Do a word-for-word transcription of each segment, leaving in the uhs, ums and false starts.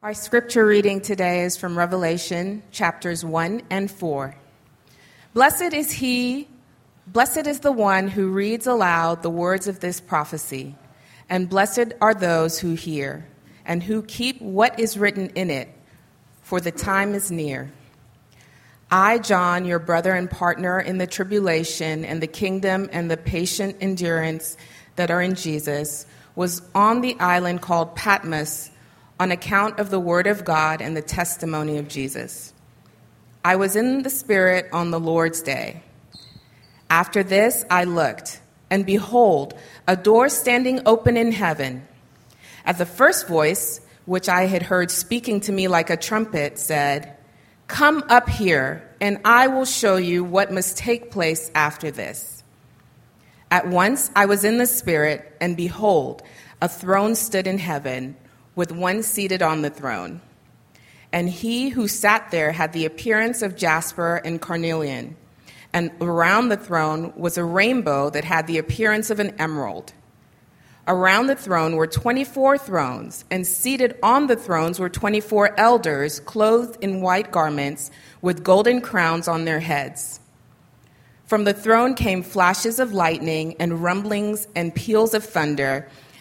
Our scripture reading today is from Revelation chapters one and four. Blessed is he, blessed is the one who reads aloud the words of this prophecy, and blessed are those who hear and who keep what is written in it, for the time is near. I, John, your brother and partner in the tribulation and the kingdom and the patient endurance that are in Jesus, was on the island called Patmos on account of the word of God and the testimony of Jesus. I was in the Spirit on the Lord's day. After this, I looked, and behold, a door standing open in heaven. At the first voice, which I had heard speaking to me like a trumpet, said, "Come up here, and I will show you what must take place after this." At once I was in the Spirit, and behold, a throne stood in heaven, with one seated on the throne. And he who sat there had the appearance of Jasper and Carnelian, and around the throne was a rainbow that had the appearance of an emerald. Around the throne were twenty-four thrones, and seated on the thrones were twenty-four elders clothed in white garments with golden crowns on their heads. From the throne came flashes of lightning and rumblings and peals of thunder,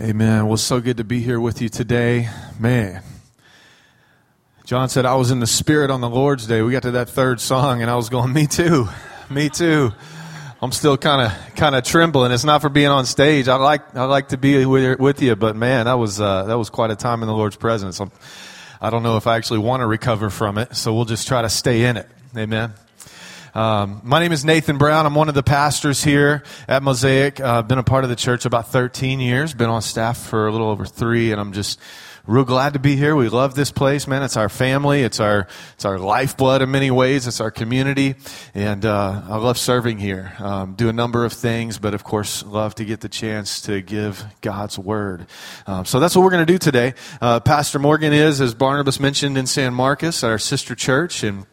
Amen. Well, so good to be here with you today. Man, John said, I was in the Spirit on the Lord's day. We got to that third song, and I was going, me too, me too. I'm still kind of kind of trembling. It's not for being on stage. I like I like to be with you, but man, that was uh, that was quite a time in the Lord's presence. I'm, I don't know if I actually want to recover from it, so we'll just try to stay in it. Amen. Um, my name is Nathan Brown. I'm one of the pastors here at Mosaic. I've uh, been a part of the church about thirteen years. Been on staff for a little over three, and I'm just real glad to be here. We love this place, man. It's our family. It's our it's our lifeblood in many ways. It's our community, and uh, I love serving here. Um, do a number of things, but of course, love to get the chance to give God's word. Um, so that's what we're going to do today. Uh, Pastor Morgan is, as Barnabas mentioned, in San Marcos, our sister church, and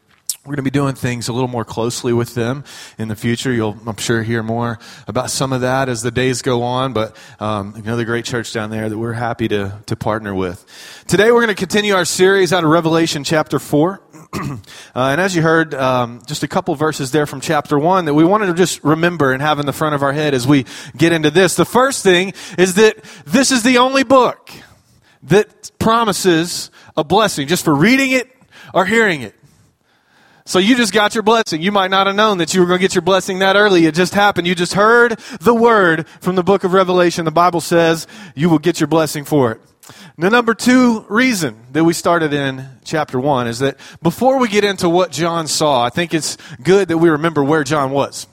we're going to be doing things a little more closely with them in the future. You'll, I'm sure, hear more about some of that as the days go on, but um, another great church down there that we're happy to, to partner with. Today we're going to continue our series out of Revelation chapter four. uh, and as you heard, um, just a couple verses there from chapter one that we wanted to just remember and have in the front of our head as we get into this. The first thing is that this is the only book that promises a blessing just for reading it or hearing it. So you just got your blessing. You might not have known that you were going to get your blessing that early. It just happened. You just heard the word from the book of Revelation. The Bible says you will get your blessing for it. The number two reason that we started in chapter one is that before we get into what John saw, I think it's good that we remember where John was.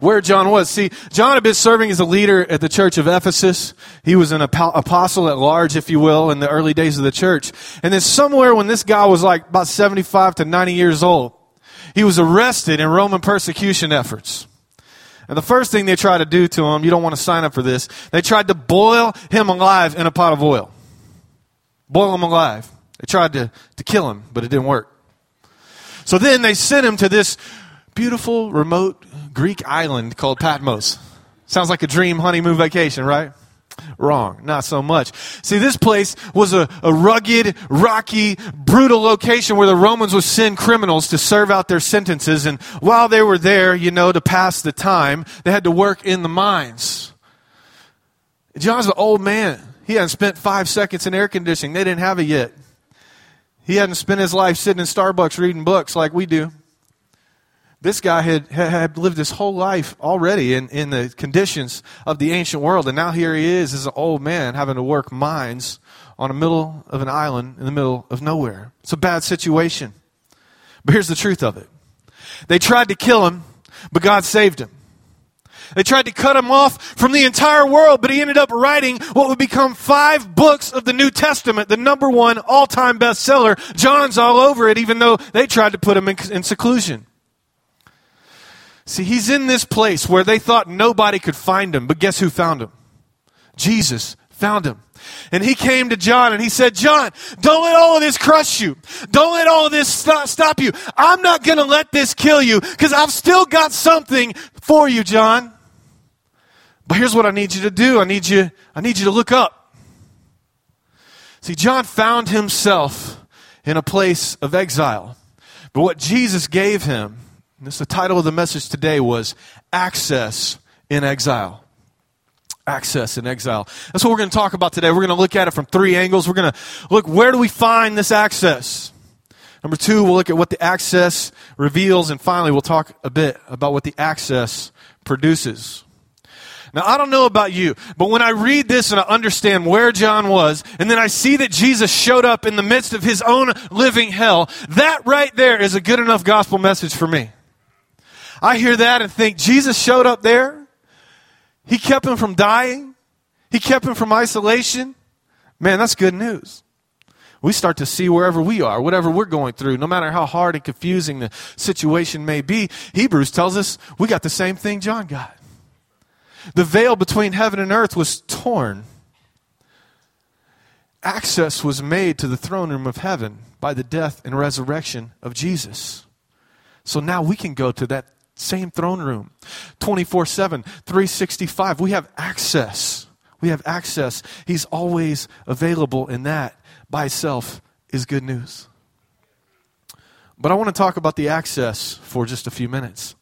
Where John was. See, John had been serving as a leader at the church of Ephesus. He was an apostle at large, if you will, in the early days of the church. And then somewhere when this guy was like about seventy-five to ninety years old, he was arrested in Roman persecution efforts. And the first thing they tried to do to him, you don't want to sign up for this, they tried to boil him alive in a pot of oil. Boil him alive. They tried to, to kill him, but it didn't work. So then they sent him to this beautiful remote Greek island called Patmos. Sounds like a dream honeymoon vacation, right? Wrong. Not so much. See, this place was a, a rugged, rocky, brutal location where the Romans would send criminals to serve out their sentences. And while they were there, you know, to pass the time, they had to work in the mines. John's an old man. He hadn't spent five seconds in air conditioning. They didn't have it yet. He hadn't spent his life sitting in Starbucks reading books like we do. This guy had, had lived his whole life already in, in the conditions of the ancient world, and now here he is as an old man having to work mines on the middle of an island in the middle of nowhere. It's a bad situation. But here's the truth of it. They tried to kill him, but God saved him. They tried to cut him off from the entire world, but he ended up writing what would become five books of the New Testament, the number one all-time bestseller. John's all over it, even though they tried to put him in, in seclusion. See, he's in this place where they thought nobody could find him, but guess who found him? Jesus found him. And he came to John and he said, John, don't let all of this crush you. Don't let all of this st- stop you. I'm not going to let this kill you because I've still got something for you, John. But here's what I need you to do. I need you, I need you to look up. See, John found himself in a place of exile. But what Jesus gave him, and this, the title of the message today was Access in Exile. Access in Exile. That's what we're going to talk about today. We're going to look at it from three angles. We're going to look, where do we find this access? Number two, we'll look at what the access reveals. And finally, we'll talk a bit about what the access produces. Now, I don't know about you, but when I read this and I understand where John was, and then I see that Jesus showed up in the midst of his own living hell, that right there is a good enough gospel message for me. I hear that and think, Jesus showed up there. He kept him from dying. He kept him from isolation. Man, that's good news. We start to see wherever we are, whatever we're going through, no matter how hard and confusing the situation may be, Hebrews tells us we got the same thing John got. The veil between heaven and earth was torn. Access was made to the throne room of heaven by the death and resurrection of Jesus. So now we can go to that same throne room, twenty-four seven, three sixty-five. We have access. We have access. He's always available, and that by itself is good news. But I want to talk about the access for just a few minutes.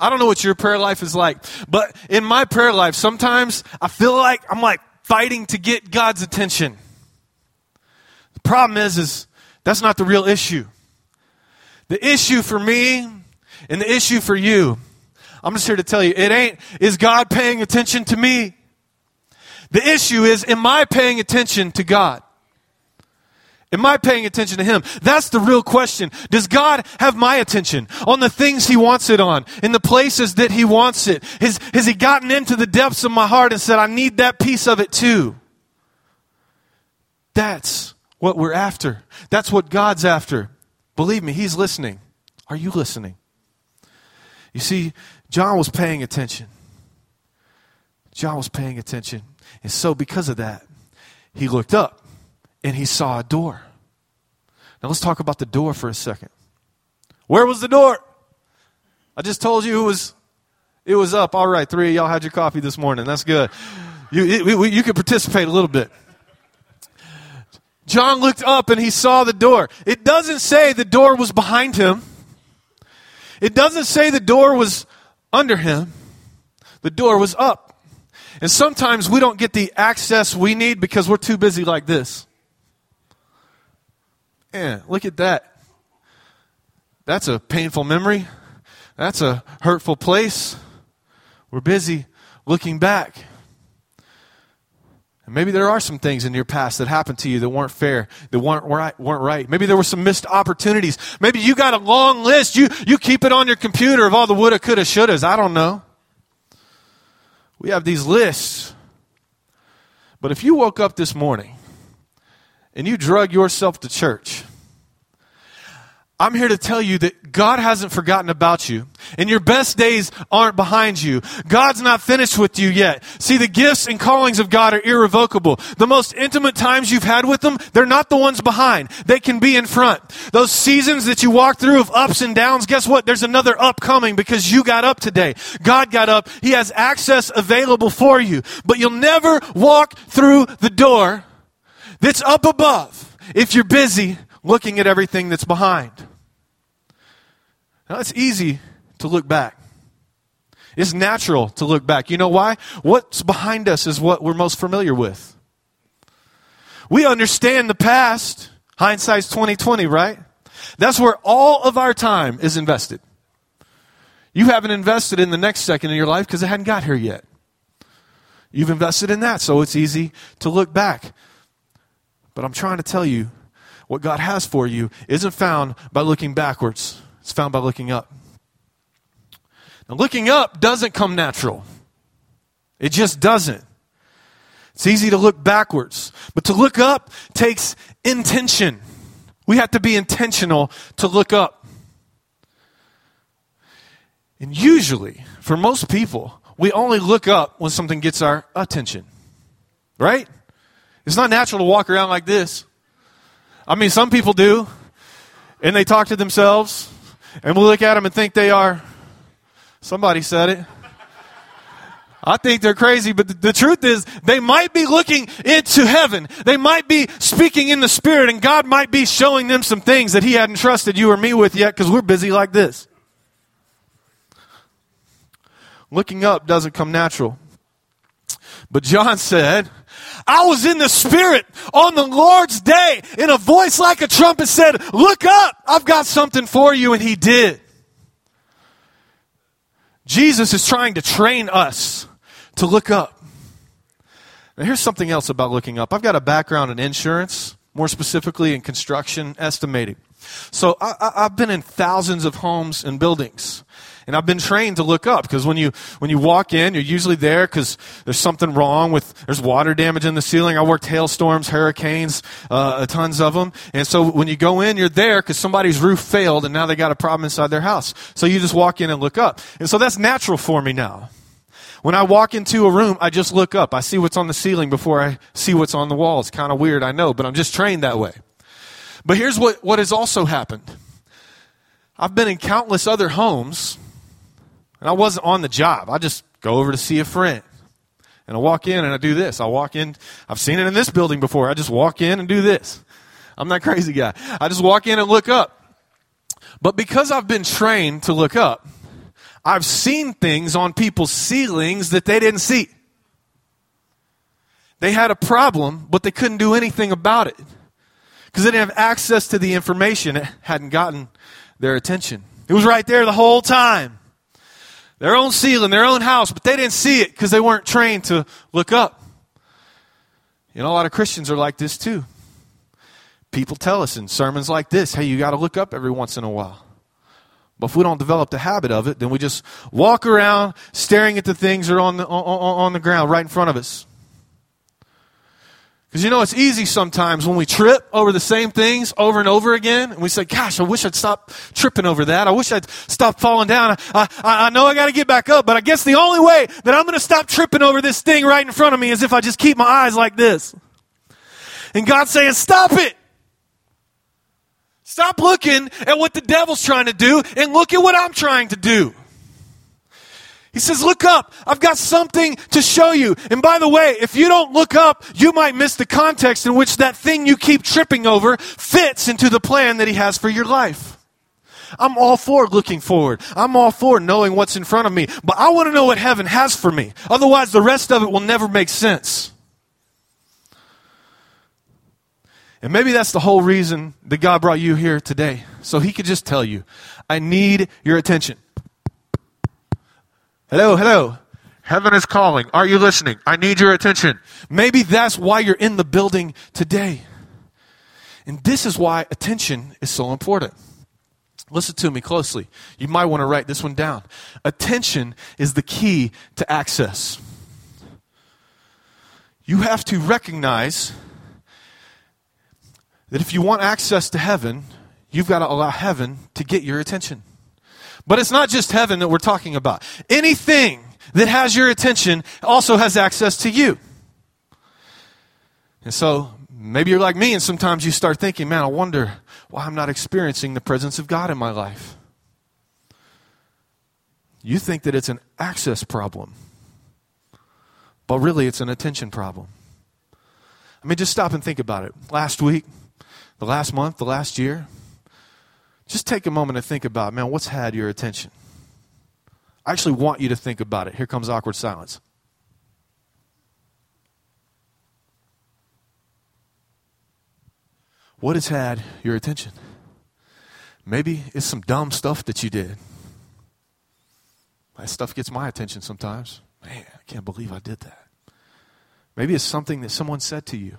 I don't know what your prayer life is like, but in my prayer life, sometimes I feel like I'm like fighting to get God's attention. The problem is, is that's not the real issue. The issue for me and the issue for you, I'm just here to tell you, it ain't, is God paying attention to me? The issue is, am I paying attention to God? Am I paying attention to Him? That's the real question. Does God have my attention on the things He wants it on, in the places that He wants it? Has, has He gotten into the depths of my heart and said, I need that piece of it too? That's what we're after. That's what God's after. Believe me, He's listening. Are you listening? You see, John was paying attention. John was paying attention. And so because of that, he looked up and he saw a door. Now let's talk about the door for a second. Where was the door? I just told you it was, it was up. All right, three of y'all had your coffee this morning. That's good. You, it, you could participate a little bit. John looked up and he saw the door. It doesn't say the door was behind him. It doesn't say the door was under him. The door was up. And sometimes we don't get the access we need because we're too busy like this. Man, look at that. That's a painful memory. That's a hurtful place. We're busy looking back. And maybe there are some things in your past that happened to you that weren't fair, that weren't right, weren't right. Maybe there were some missed opportunities. Maybe you got a long list. You, you keep it on your computer of all the woulda, coulda, shouldas. I don't know. We have these lists. But if you woke up this morning and you drug yourself to church, I'm here to tell you that God hasn't forgotten about you, and your best days aren't behind you. God's not finished with you yet. See, the gifts and callings of God are irrevocable. The most intimate times you've had with them, they're not the ones behind. They can be in front. Those seasons that you walk through of ups and downs, guess what? There's another up coming because you got up today. God got up. He has access available for you, but you'll never walk through the door that's up above if you're busy looking at everything that's behind. Now, it's easy to look back. It's natural to look back. You know why? What's behind us is what we're most familiar with. We understand the past. Hindsight's twenty twenty, right? That's where all of our time is invested. You haven't invested in the next second of your life because it hadn't got here yet. You've invested in that, so it's easy to look back. But I'm trying to tell you, what God has for you isn't found by looking backwards. It's found by looking up. Now, looking up doesn't come natural. It just doesn't. It's easy to look backwards, but to look up takes intention. We have to be intentional to look up. And usually, for most people, we only look up when something gets our attention. Right? It's not natural to walk around like this. I mean, some people do, and they talk to themselves, and we'll look at them and think they are, somebody said it. I think they're crazy, but the, the truth is they might be looking into heaven. They might be speaking in the Spirit, and God might be showing them some things that he hadn't trusted you or me with yet because we're busy like this. Looking up doesn't come natural. But John said, I was in the Spirit on the Lord's day, and a voice like a trumpet said, look up, I've got something for you, and he did. Jesus is trying to train us to look up. Now, here's something else about looking up. I've got a background in insurance, more specifically in construction estimating. So I, I, I've been in thousands of homes and buildings. And I've been trained to look up because when you when you walk in, you're usually there because there's something wrong with, there's water damage in the ceiling. I worked hailstorms, hurricanes, uh, tons of them. And so when you go in, you're there because somebody's roof failed and now they got a problem inside their house. So you just walk in and look up. And so that's natural for me now. When I walk into a room, I just look up. I see what's on the ceiling before I see what's on the wall. It's kind of weird, I know, but I'm just trained that way. But here's what, what has also happened. I've been in countless other homes. And I wasn't on the job. I just go over to see a friend. And I walk in and I do this. I walk in. I've seen it in this building before. I just walk in and do this. I'm that crazy guy. I just walk in and look up. But because I've been trained to look up, I've seen things on people's ceilings that they didn't see. They had a problem, but they couldn't do anything about it because they didn't have access to the information. It hadn't gotten their attention. It was right there the whole time. Their own ceiling, their own house, but they didn't see it because they weren't trained to look up. You know, a lot of Christians are like this too. People tell us in sermons like this, hey, you got to look up every once in a while. But if we don't develop the habit of it, then we just walk around staring at the things that are on the, on, on the ground right in front of us. Because, you know, it's easy sometimes when we trip over the same things over and over again. And we say, gosh, I wish I'd stop tripping over that. I wish I'd stop falling down. I, I, I know I got to get back up, but I guess the only way that I'm going to stop tripping over this thing right in front of me is if I just keep my eyes like this. And God's saying, stop it. Stop looking at what the devil's trying to do and look at what I'm trying to do. He says, look up. I've got something to show you. And by the way, if you don't look up, you might miss the context in which that thing you keep tripping over fits into the plan that he has for your life. I'm all for looking forward. I'm all for knowing what's in front of me. But I want to know what heaven has for me. Otherwise, the rest of it will never make sense. And maybe that's the whole reason that God brought you here today. So he could just tell you, I need your attention. Hello, hello. Heaven is calling. Are you listening? I need your attention. Maybe that's why you're in the building today. And this is why attention is so important. Listen to me closely. You might want to write this one down. Attention is the key to access. You have to recognize that if you want access to heaven, You've got to allow heaven to get your attention. But it's not just heaven that we're talking about. Anything that has your attention also has access to you. And so maybe you're like me, and sometimes you start thinking, man, I wonder why I'm not experiencing the presence of God in my life. You think that it's an access problem, but really it's an attention problem. I mean, just stop and think about it. Last week, the last month, the last year, just take a moment to think about, man, what's had your attention? I actually want you to think about it. Here comes awkward silence. What has had your attention? Maybe it's some dumb stuff that you did. That stuff gets my attention sometimes. Man, I can't believe I did that. Maybe it's something that someone said to you.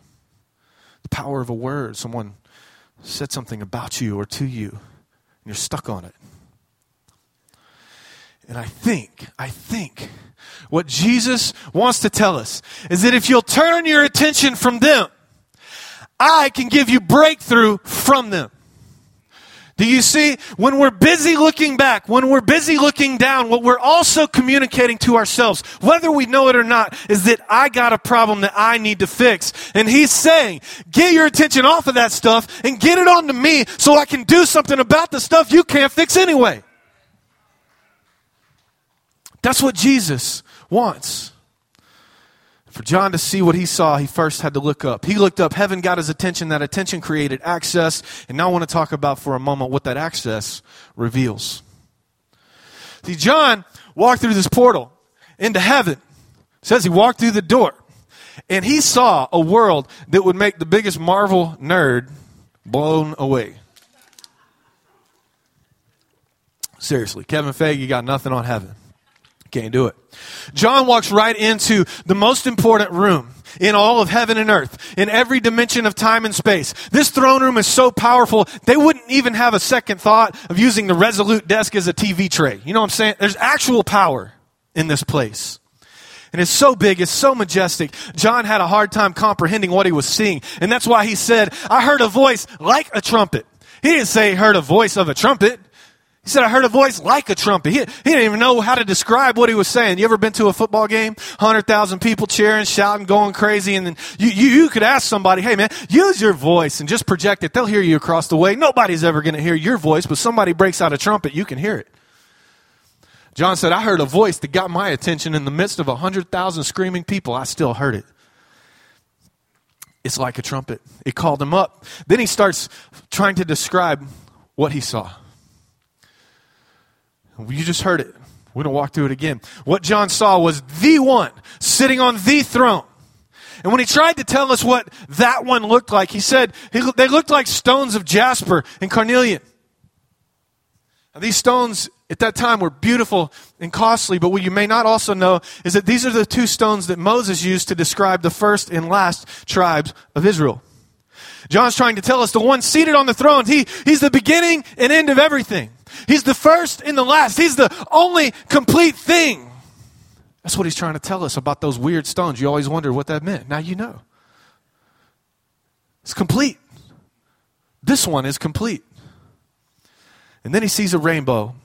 The power of a word. Someone said something about you or to you, and you're stuck on it. And I think, I think what Jesus wants to tell us is that if you'll turn your attention from them, I can give you breakthrough from them. Do you see? When we're busy looking back, when we're busy looking down, what we're also communicating to ourselves, whether we know it or not, is that I got a problem that I need to fix. And he's saying, get your attention off of that stuff and get it onto me so I can do something about the stuff you can't fix anyway. That's what Jesus wants. For John to see what he saw, he first had to look up. He looked up. Heaven got his attention. That attention created access. And now I want to talk about for a moment what that access reveals. See, John walked through this portal into heaven. It says he walked through the door. And he saw a world that would make the biggest Marvel nerd blown away. Seriously, Kevin Feige got nothing on heaven. Can't do it. John walks right into the most important room in all of heaven and earth, in every dimension of time and space. This throne room is so powerful, they wouldn't even have a second thought of using the Resolute desk as a T V tray. You know what I'm saying? There's actual power in this place. And it's so big, it's so majestic. John had a hard time comprehending what he was seeing. And that's why he said, I heard a voice like a trumpet. He didn't say he heard a voice of a trumpet. He said, I heard a voice like a trumpet. He, he didn't even know how to describe what he was saying. You ever been to a football game? one hundred thousand people cheering, shouting, going crazy. And then you, you, you could ask somebody, hey, man, use your voice and just project it. They'll hear you across the way. Nobody's ever going to hear your voice, but somebody breaks out a trumpet, you can hear it. John said, I heard a voice that got my attention in the midst of one hundred thousand screaming people. I still heard it. It's like a trumpet. It called him up. Then he starts trying to describe what he saw. You just heard it. We don't walk through it again. What John saw was the one sitting on the throne. And when he tried to tell us what that one looked like, he said he, they looked like stones of Jasper and Carnelian. Now, these stones at that time were beautiful and costly, but what you may not also know is that these are the two stones that Moses used to describe the first and last tribes of Israel. John's trying to tell us the one seated on the throne, he, he's the beginning and end of everything. He's the first and the last. He's the only complete thing. That's what he's trying to tell us about those weird stones. You always wondered what that meant. Now you know. It's complete. This one is complete. And then he sees a rainbow.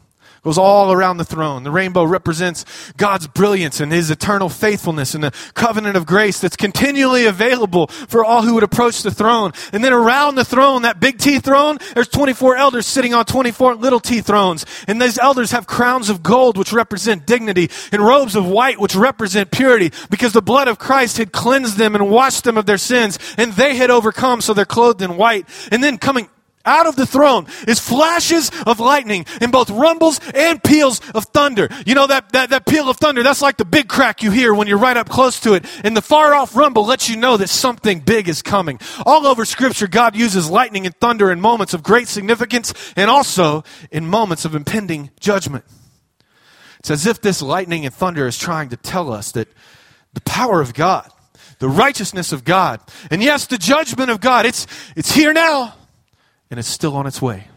Goes all around the throne. The rainbow represents God's brilliance and his eternal faithfulness and the covenant of grace that's continually available for all who would approach the throne. And then around the throne, that big T throne, there's twenty-four elders sitting on twenty-four little T thrones. And these elders have crowns of gold, which represent dignity, and robes of white, which represent purity, because the blood of Christ had cleansed them and washed them of their sins, and they had overcome, so they're clothed in white. And then coming out of the throne is flashes of lightning and both rumbles and peals of thunder. You know, that, that, that peal of thunder, that's like the big crack you hear when you're right up close to it. And the far-off rumble lets you know that something big is coming. All over Scripture, God uses lightning and thunder in moments of great significance and also in moments of impending judgment. It's as if this lightning and thunder is trying to tell us that the power of God, the righteousness of God, and yes, the judgment of God, it's it's here now. And it's still on its way.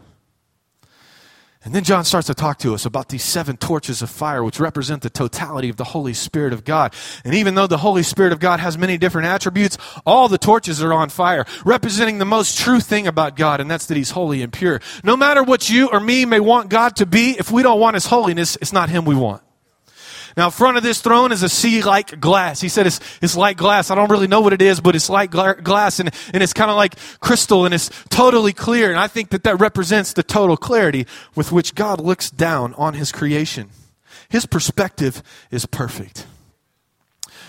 And then John starts to talk to us about these seven torches of fire, which represent the totality of the Holy Spirit of God. And even though the Holy Spirit of God has many different attributes, all the torches are on fire, representing the most true thing about God, and that's that he's holy and pure. No matter what you or me may want God to be, if we don't want his holiness, it's not him we want. Now, in front of this throne is a sea like glass. He said it's, it's like glass. I don't really know what it is, but it's like gla- glass, and, and it's kind of like crystal, and it's totally clear. And I think that that represents the total clarity with which God looks down on his creation. His perspective is perfect.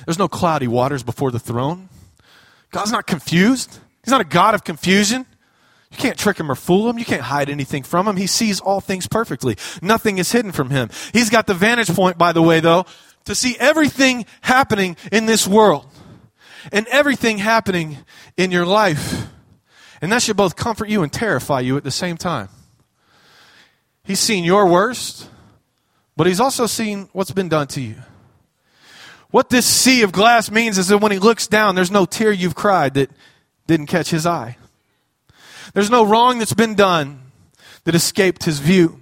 There's no cloudy waters before the throne. God's not confused. He's not a God of confusion. You can't trick him or fool him. You can't hide anything from him. He sees all things perfectly. Nothing is hidden from him. He's got the vantage point, by the way, though, to see everything happening in this world and everything happening in your life. And that should both comfort you and terrify you at the same time. He's seen your worst, but he's also seen what's been done to you. What this sea of glass means is that when he looks down, there's no tear you've cried that didn't catch his eye. There's no wrong that's been done that escaped his view.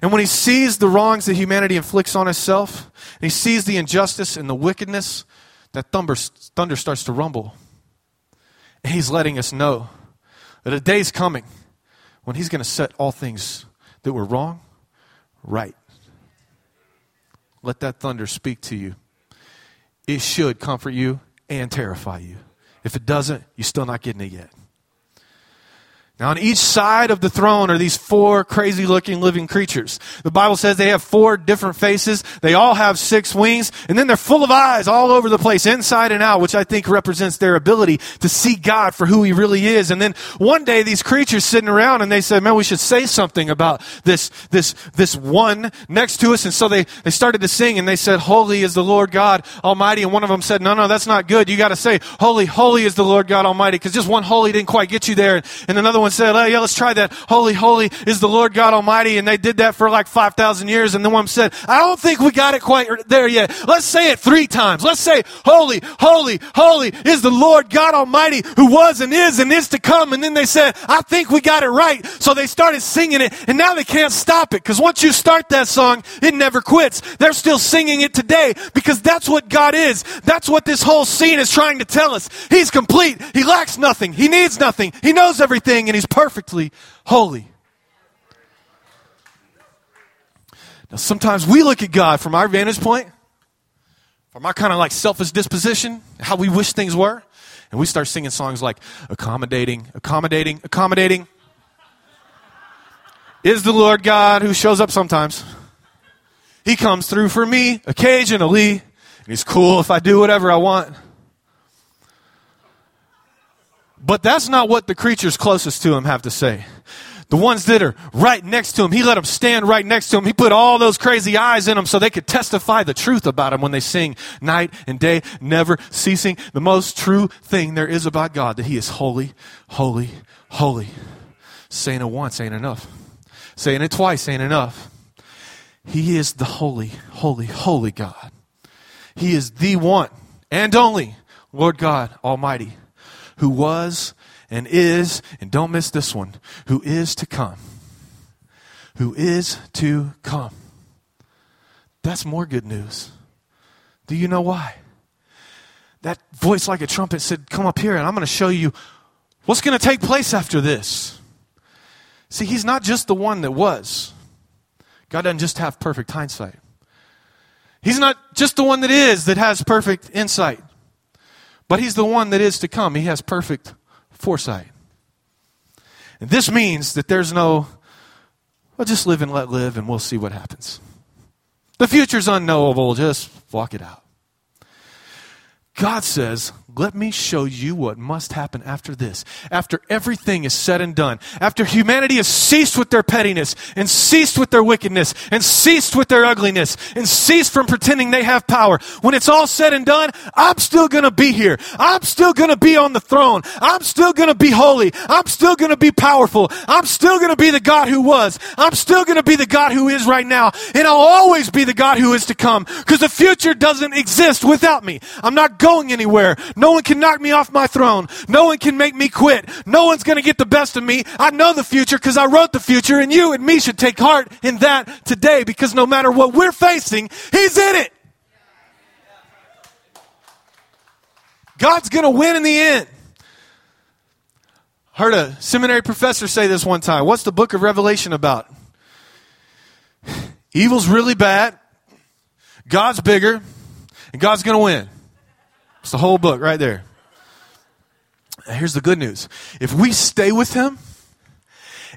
And when he sees the wrongs that humanity inflicts on itself, and he sees the injustice and the wickedness, that thunder, thunder starts to rumble. And he's letting us know that a day's coming when he's going to set all things that were wrong right. Let that thunder speak to you. It should comfort you and terrify you. If it doesn't, you're still not getting it yet. Now, on each side of the throne are these four crazy-looking living creatures. The Bible says they have four different faces. They all have six wings. And then they're full of eyes all over the place, inside and out, which I think represents their ability to see God for who he really is. And then one day, these creatures sitting around, and they said, man, we should say something about this this, this one next to us. And so they, they started to sing, and they said, holy is the Lord God Almighty. And one of them said, no, no, that's not good. You got to say, holy, holy is the Lord God Almighty, because just one holy didn't quite get you there. And, and another one said, oh, yeah, let's try that. Holy, holy is the Lord God Almighty. And they did that for like five thousand years. And then one said, I don't think we got it quite there yet. Let's say it three times. Let's say, holy, holy, holy is the Lord God Almighty, who was and is and is to come. And then they said, I think we got it right. So they started singing it, and now they can't stop it, because once you start that song, it never quits. They're still singing it today, because that's what God is. That's what this whole scene is trying to tell us. He's complete. He lacks nothing. He needs nothing. He knows everything, and he's perfectly holy. Now, sometimes we look at God from our vantage point, from our kind of like selfish disposition, how we wish things were, and we start singing songs like accommodating, accommodating, accommodating. Is the Lord God who shows up sometimes. He comes through for me occasionally, and he's cool if I do whatever I want. But that's not what the creatures closest to him have to say. The ones that are right next to him, he let them stand right next to him. He put all those crazy eyes in them so they could testify the truth about him when they sing night and day, never ceasing. The most true thing there is about God, that he is holy, holy, holy. Saying it once ain't enough. Saying it twice ain't enough. He is the holy, holy, holy God. He is the one and only Lord God Almighty, who was and is, and don't miss this one, who is to come. Who is to come. That's more good news. Do you know why? That voice like a trumpet said, come up here, and I'm going to show you what's going to take place after this. See, he's not just the one that was. God doesn't just have perfect hindsight. He's not just the one that is that has perfect insight. But he's the one that is to come. He has perfect foresight. And this means that there's no, well, just live and let live, and we'll see what happens. The future's unknowable. Just walk it out. God says, let me show you what must happen after this. After everything is said and done. After humanity has ceased with their pettiness, and ceased with their wickedness, and ceased with their ugliness, and ceased from pretending they have power. When it's all said and done, I'm still going to be here. I'm still going to be on the throne. I'm still going to be holy. I'm still going to be powerful. I'm still going to be the God who was. I'm still going to be the God who is right now. And I'll always be the God who is to come. Because the future doesn't exist without me. I'm not going going anywhere. No one can knock me off my throne. No one can make me quit. No one's going to get the best of me. I know the future because I wrote the future, and you and me should take heart in that today, because no matter what we're facing, he's in it. God's going to win in the end. Heard a seminary professor say this one time. What's the book of Revelation about? Evil's really bad. God's bigger. And God's going to win. It's the whole book right there. Here's the good news. If we stay with him,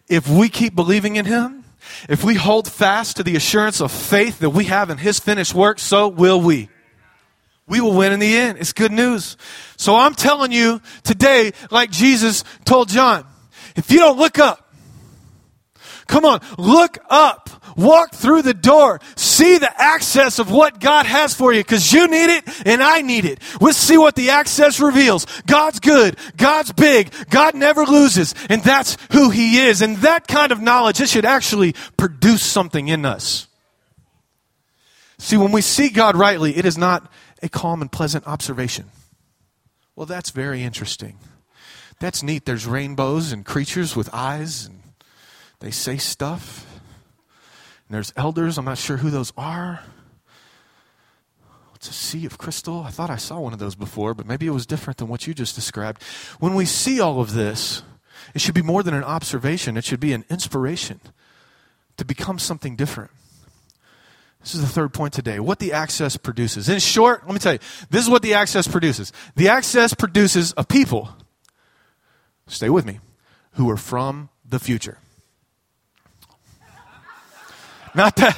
if we keep believing in him, if we hold fast to the assurance of faith that we have in his finished work, so will we. We will win in the end. It's good news. So I'm telling you today, like Jesus told John, if you don't look up, come on, look up, walk through the door, see the access of what God has for you, because you need it and I need it. We'll see what the access reveals. God's good. God's big. God never loses. And that's who he is. And that kind of knowledge, it should actually produce something in us. See, when we see God rightly, it is not a calm and pleasant observation. Well, that's very interesting. That's neat. There's rainbows and creatures with eyes, and they say stuff. And there's elders. I'm not sure who those are. It's a sea of crystal. I thought I saw one of those before, but maybe it was different than what you just described. When we see all of this, it should be more than an observation. It should be an inspiration to become something different. This is the third point today, what the access produces. In short, let me tell you, this is what the access produces. The access produces a people, stay with me, who are from the future. Not that,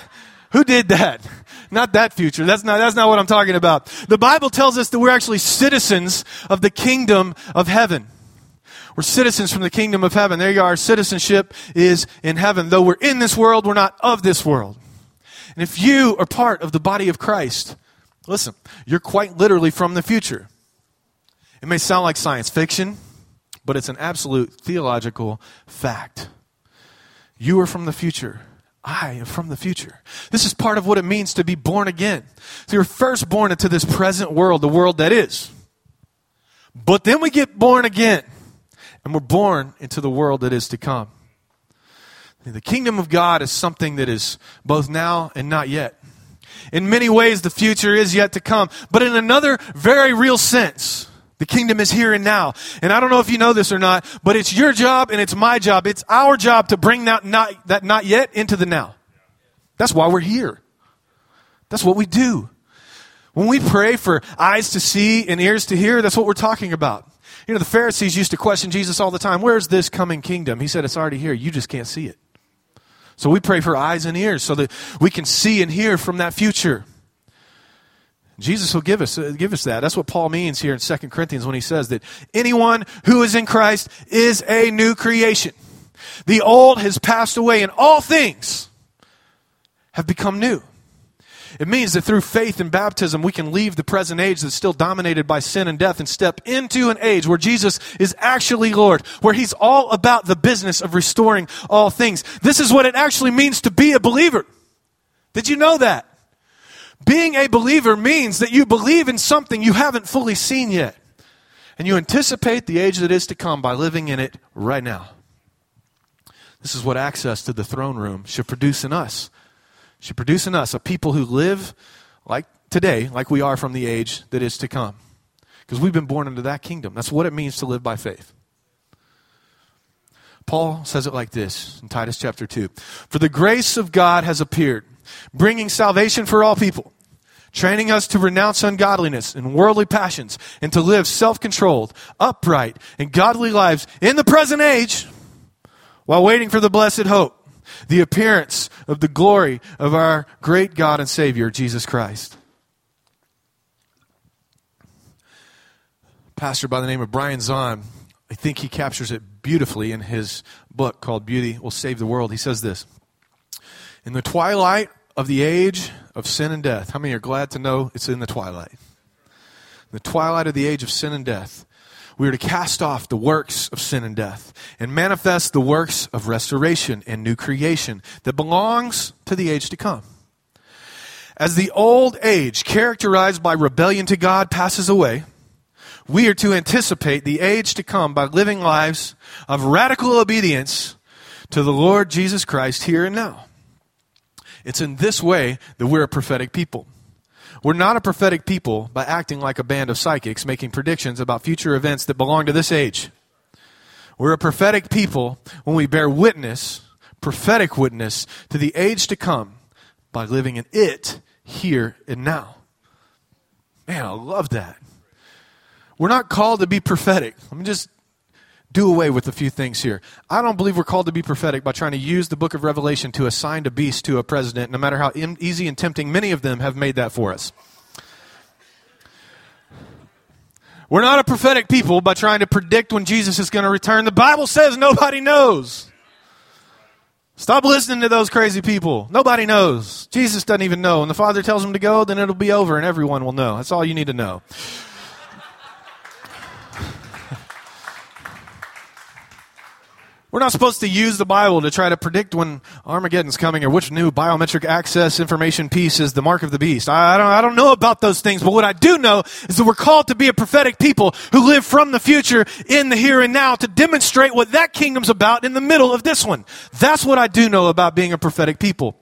who did that? Not that future. That's not, that's not what I'm talking about. The Bible tells us that we're actually citizens of the kingdom of heaven. We're citizens from the kingdom of heaven. There you are. Our citizenship is in heaven. Though we're in this world, we're not of this world. And if you are part of the body of Christ, listen, you're quite literally from the future. It may sound like science fiction, but it's an absolute theological fact. You are from the future. I am from the future. This is part of what it means to be born again. So you're first born into this present world, the world that is. But then we get born again, and we're born into the world that is to come. The kingdom of God is something that is both now and not yet. In many ways, the future is yet to come. But in another very real sense, the kingdom is here and now. And I don't know if you know this or not, but it's your job and it's my job. It's our job to bring that not, that not yet into the now. That's why we're here. That's what we do. When we pray for eyes to see and ears to hear, that's what we're talking about. You know, the Pharisees used to question Jesus all the time. Where's this coming kingdom? He said, it's already here. You just can't see it. So we pray for eyes and ears so that we can see and hear from that future. Jesus will give us, give us that. That's what Paul means here in Second Corinthians when he says that anyone who is in Christ is a new creation. The old has passed away and all things have become new. It means that through faith and baptism, we can leave the present age that's still dominated by sin and death and step into an age where Jesus is actually Lord, where he's all about the business of restoring all things. This is what it actually means to be a believer. Did you know that? Being a believer means that you believe in something you haven't fully seen yet, and you anticipate the age that is to come by living in it right now. This is what access to the throne room should produce in us. should produce in us a people who live like today, like we are from the age that is to come. Because we've been born into that kingdom. That's what it means to live by faith. Paul says it like this in Titus chapter two. For the grace of God has appeared, bringing salvation for all people, training us to renounce ungodliness and worldly passions, and to live self-controlled, upright, and godly lives in the present age, while waiting for the blessed hope, the appearance of the glory of our great God and Savior, Jesus Christ. A pastor by the name of Brian Zahn, I think he captures it beautifully in his book called Beauty Will Save the World. He says this, in the twilight of the age of sin and death, how many are glad to know it's in the twilight? In the twilight of the age of sin and death, we are to cast off the works of sin and death and manifest the works of restoration and new creation that belongs to the age to come. As the old age characterized by rebellion to God passes away, we are to anticipate the age to come by living lives of radical obedience to the Lord Jesus Christ here and now. It's in this way that we're a prophetic people. We're not a prophetic people by acting like a band of psychics making predictions about future events that belong to this age. We're a prophetic people when we bear witness, prophetic witness, to the age to come by living in it here and now. Man, I love that. We're not called to be prophetic. Let me just do away with a few things here. I don't believe we're called to be prophetic by trying to use the book of Revelation to assign a beast to a president, no matter how in- easy and tempting many of them have made that for us. We're not a prophetic people by trying to predict when Jesus is going to return. The Bible says nobody knows. Stop listening to those crazy people. Nobody knows. Jesus doesn't even know. And the Father tells him to go, then it'll be over and everyone will know. That's all you need to know. We're not supposed to use the Bible to try to predict when Armageddon's coming or which new biometric access information piece is the mark of the beast. I don't, I don't know about those things, but what I do know is that we're called to be a prophetic people who live from the future in the here and now to demonstrate what that kingdom's about in the middle of this one. That's what I do know about being a prophetic people.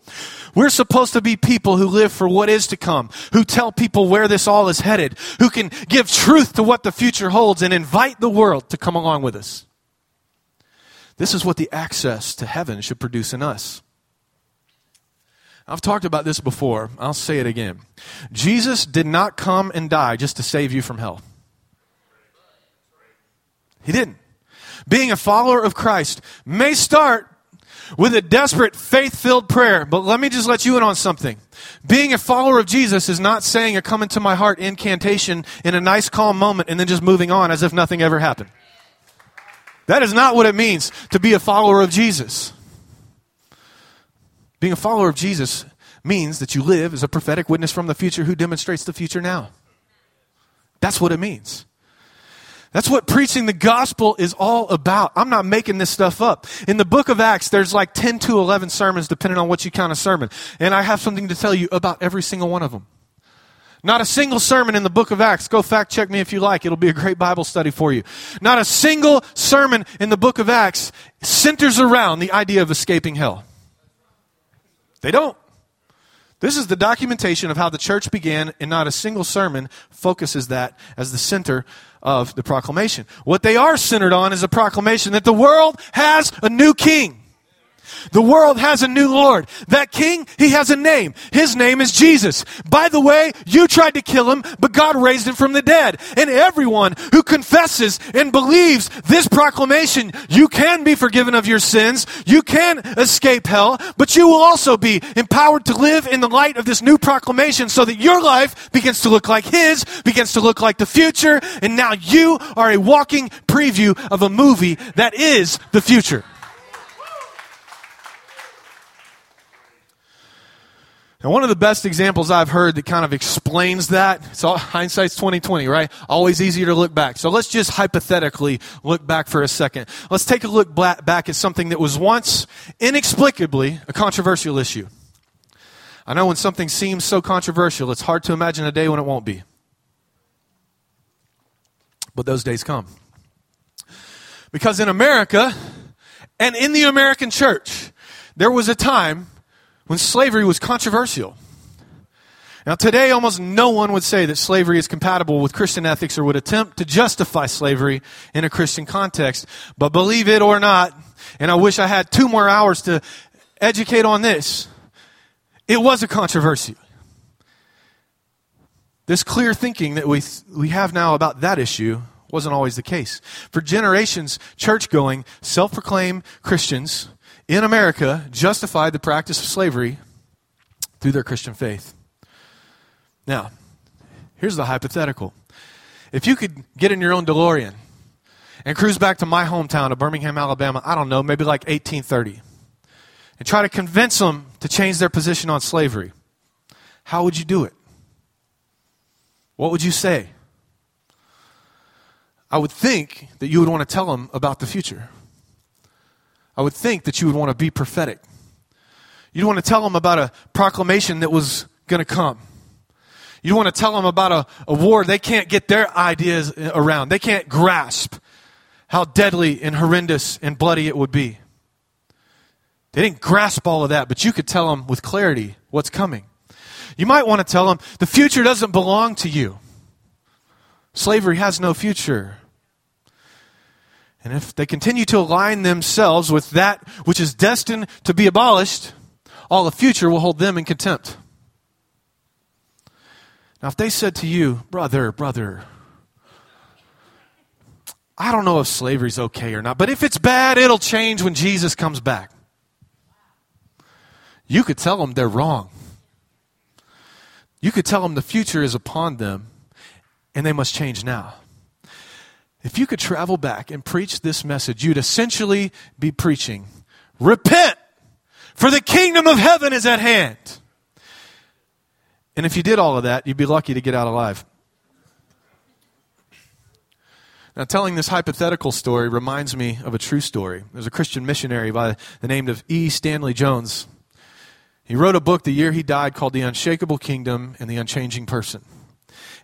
We're supposed to be people who live for what is to come, who tell people where this all is headed, who can give truth to what the future holds and invite the world to come along with us. This is what the access to heaven should produce in us. I've talked about this before. I'll say it again. Jesus did not come and die just to save you from hell. He didn't. Being a follower of Christ may start with a desperate, faith-filled prayer, but let me just let you in on something. Being a follower of Jesus is not saying a come into my heart incantation in a nice, calm moment and then just moving on as if nothing ever happened. That is not what it means to be a follower of Jesus. Being a follower of Jesus means that you live as a prophetic witness from the future who demonstrates the future now. That's what it means. That's what preaching the gospel is all about. I'm not making this stuff up. In the book of Acts, there's like ten to eleven sermons, depending on what you count a sermon. And I have something to tell you about every single one of them. Not a single sermon in the book of Acts. Go fact check me if you like. It'll be a great Bible study for you. Not a single sermon in the book of Acts centers around the idea of escaping hell. They don't. This is the documentation of how the church began, and not a single sermon focuses that as the center of the proclamation. What they are centered on is a proclamation that the world has a new king. The world has a new Lord. That king, he has a name. His name is Jesus. By the way, you tried to kill him, but God raised him from the dead. And everyone who confesses and believes this proclamation, you can be forgiven of your sins, you can escape hell, but you will also be empowered to live in the light of this new proclamation so that your life begins to look like his, begins to look like the future, and now you are a walking preview of a movie that is the future. And one of the best examples I've heard that kind of explains that, it's all, hindsight's twenty twenty, right? Always easier to look back. So let's just hypothetically look back for a second. Let's take a look back at something that was once inexplicably a controversial issue. I know when something seems so controversial, it's hard to imagine a day when it won't be. But those days come. Because in America, and in the American church, there was a time when slavery was controversial. Now today, almost no one would say that slavery is compatible with Christian ethics or would attempt to justify slavery in a Christian context. But believe it or not, and I wish I had two more hours to educate on this, it was a controversy. This clear thinking that we we have now about that issue wasn't always the case. For generations, church-going, self-proclaimed Christians in America justified the practice of slavery through their Christian faith. Now, here's the hypothetical. If you could get in your own DeLorean and cruise back to my hometown of Birmingham, Alabama, I don't know, maybe like eighteen thirty, and try to convince them to change their position on slavery, how would you do it? What would you say? I would think that you would want to tell them about the future. I would think that you would want to be prophetic. You'd want to tell them about a proclamation that was going to come. You want to tell them about a, a war they can't get their ideas around. They can't grasp how deadly and horrendous and bloody it would be. They didn't grasp all of that, but you could tell them with clarity what's coming. You might want to tell them the future doesn't belong to you. Slavery has no future. And if they continue to align themselves with that which is destined to be abolished, all the future will hold them in contempt. Now, if they said to you, brother, brother, I don't know if slavery's okay or not, but if it's bad, it'll change when Jesus comes back. You could tell them they're wrong. You could tell them the future is upon them, and they must change now. If you could travel back and preach this message, you'd essentially be preaching, repent, for the kingdom of heaven is at hand. And if you did all of that, you'd be lucky to get out alive. Now, telling this hypothetical story reminds me of a true story. There's a Christian missionary by the name of E. Stanley Jones. He wrote a book the year he died called The Unshakable Kingdom and the Unchanging Person.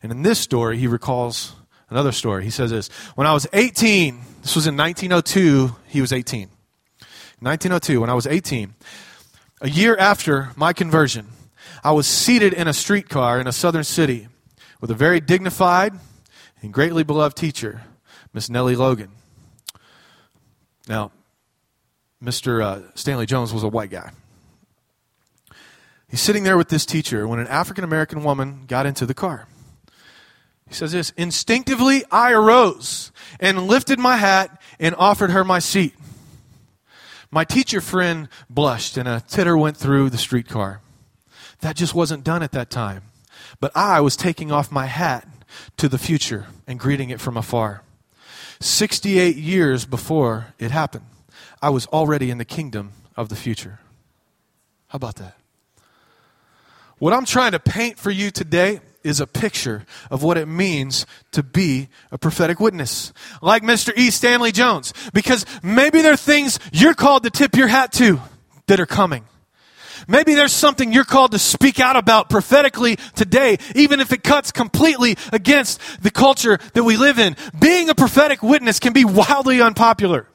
And in this story, he recalls another story. He says this, when I was eighteen, this was in nineteen oh two, he was eighteen. nineteen oh two, when I was eighteen, a year after my conversion, I was seated in a streetcar in a southern city with a very dignified and greatly beloved teacher, Miss Nellie Logan. Now, Mister Uh, Stanley Jones was a white guy. He's sitting there with this teacher when an African-American woman got into the car. He says this, instinctively I arose and lifted my hat and offered her my seat. My teacher friend blushed and a titter went through the streetcar. That just wasn't done at that time. But I was taking off my hat to the future and greeting it from afar. sixty-eight years before it happened, I was already in the kingdom of the future. How about that? What I'm trying to paint for you today is a picture of what it means to be a prophetic witness, like Mister E. Stanley Jones, because maybe there are things you're called to tip your hat to that are coming. Maybe there's something you're called to speak out about prophetically today, even if it cuts completely against the culture that we live in. Being a prophetic witness can be wildly unpopular.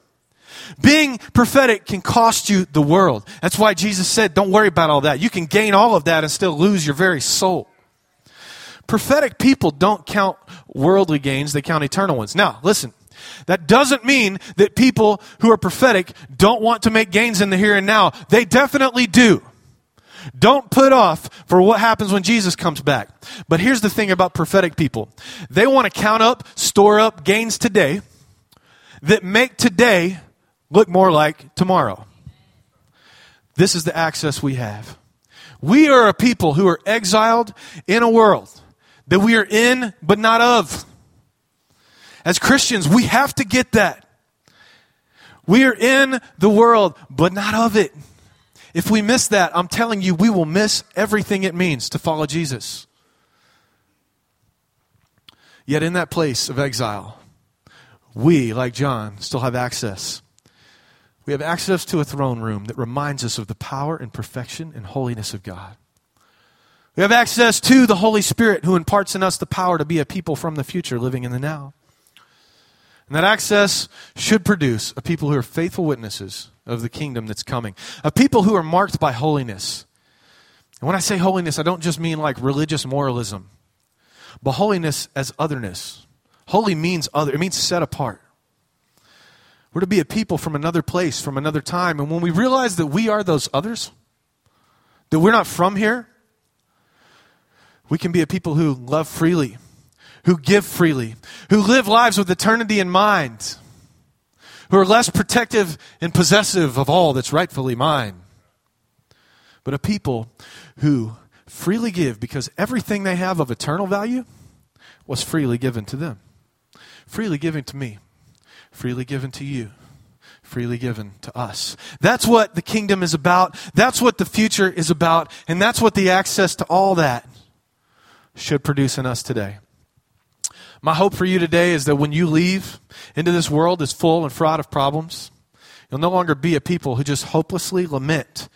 Being prophetic can cost you the world. That's why Jesus said, don't worry about all that. You can gain all of that and still lose your very soul. Prophetic people don't count worldly gains, they count eternal ones. Now, listen. That doesn't mean that people who are prophetic don't want to make gains in the here and now. They definitely do. Don't put off for what happens when Jesus comes back. But here's the thing about prophetic people. They want to count up, store up gains today that make today look more like tomorrow. This is the access we have. We are a people who are exiled in a world that we are in but not of. As Christians, we have to get that. We are in the world, but not of it. If we miss that, I'm telling you, we will miss everything it means to follow Jesus. Yet in that place of exile, we, like John, still have access. We have access to a throne room that reminds us of the power and perfection and holiness of God. We have access to the Holy Spirit who imparts in us the power to be a people from the future living in the now. And that access should produce a people who are faithful witnesses of the kingdom that's coming. A people who are marked by holiness. And when I say holiness, I don't just mean like religious moralism. But holiness as otherness. Holy means other. It means set apart. We're to be a people from another place, from another time. And when we realize that we are those others, that we're not from here, we can be a people who love freely, who give freely, who live lives with eternity in mind, who are less protective and possessive of all that's rightfully mine, but a people who freely give because everything they have of eternal value was freely given to them, freely given to me, freely given to you, freely given to us. That's what the kingdom is about. That's what the future is about, and that's what the access to all that should produce in us today. My hope for you today is that when you leave into this world that's full and fraught of problems, you'll no longer be a people who just hopelessly lament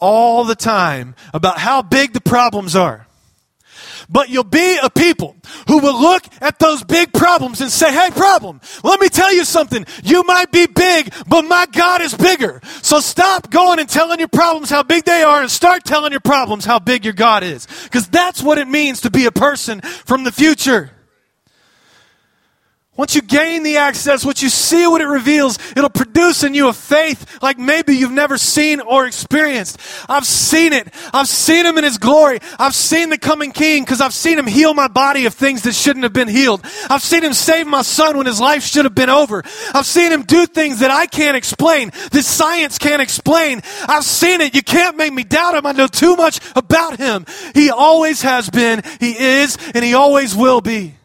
all the time about how big the problems are. But you'll be a people who will look at those big problems and say, hey, problem, let me tell you something. You might be big, but my God is bigger. So stop going and telling your problems how big they are and start telling your problems how big your God is. Because that's what it means to be a person from the future. Once you gain the access, once you see what it reveals, it'll produce in you a faith like maybe you've never seen or experienced. I've seen it. I've seen him in his glory. I've seen the coming king because I've seen him heal my body of things that shouldn't have been healed. I've seen him save my son when his life should have been over. I've seen him do things that I can't explain, that science can't explain. I've seen it. You can't make me doubt him. I know too much about him. He always has been, he is, and he always will be.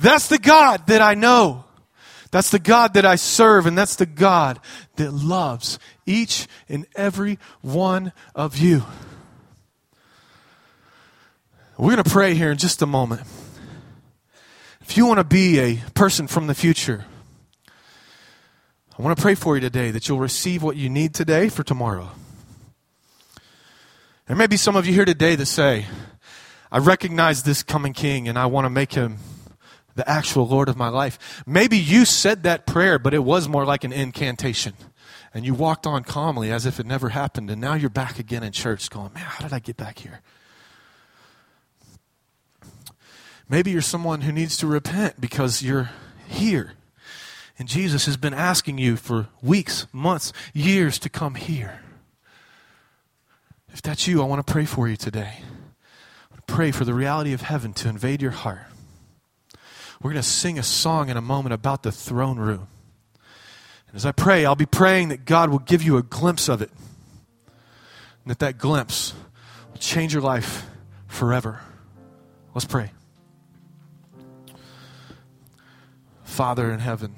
That's the God that I know. That's the God that I serve, and that's the God that loves each and every one of you. We're going to pray here in just a moment. If you want to be a person from the future, I want to pray for you today that you'll receive what you need today for tomorrow. There may be some of you here today that say, I recognize this coming king, and I want to make him the actual Lord of my life. Maybe you said that prayer, but it was more like an incantation. And you walked on calmly as if it never happened. And now you're back again in church going, man, how did I get back here? Maybe you're someone who needs to repent because you're here. And Jesus has been asking you for weeks, months, years to come here. If that's you, I want to pray for you today. I want to pray for the reality of heaven to invade your heart. We're going to sing a song in a moment about the throne room. And as I pray, I'll be praying that God will give you a glimpse of it. And that that glimpse will change your life forever. Let's pray. Father in heaven,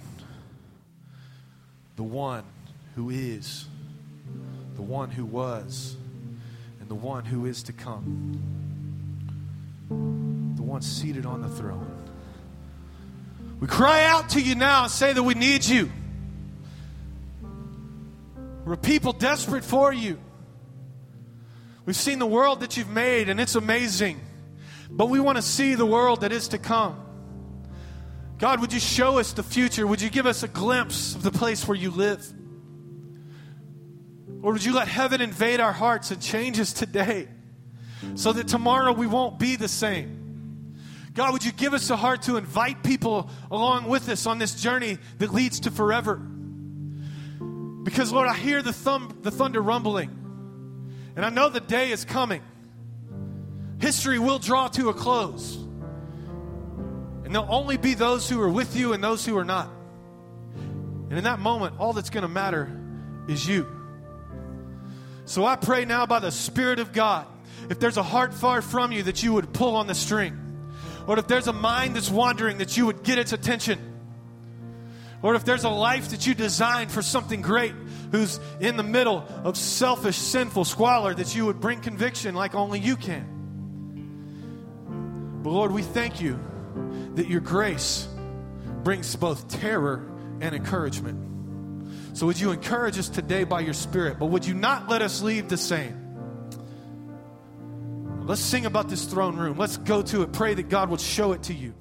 the one who is, the one who was, and the one who is to come, the one seated on the throne. We cry out to you now and say that we need you. We're a people desperate for you. We've seen the world that you've made, and it's amazing. But we want to see the world that is to come. God, would you show us the future? Would you give us a glimpse of the place where you live? Or would you let heaven invade our hearts and change us today so that tomorrow we won't be the same? God, would you give us a heart to invite people along with us on this journey that leads to forever? Because, Lord, I hear the, thumb, the thunder rumbling. And I know the day is coming. History will draw to a close. And there'll only be those who are with you and those who are not. And in that moment, all that's going to matter is you. So I pray now by the Spirit of God, if there's a heart far from you, that you would pull on the string. Lord, if there's a mind that's wandering, that you would get its attention. Lord, if there's a life that you designed for something great, who's in the middle of selfish, sinful squalor, that you would bring conviction like only you can. But Lord, we thank you that your grace brings both terror and encouragement. So would you encourage us today by your Spirit, but would you not let us leave the same? Let's sing about this throne room. Let's go to it. Pray that God will show it to you.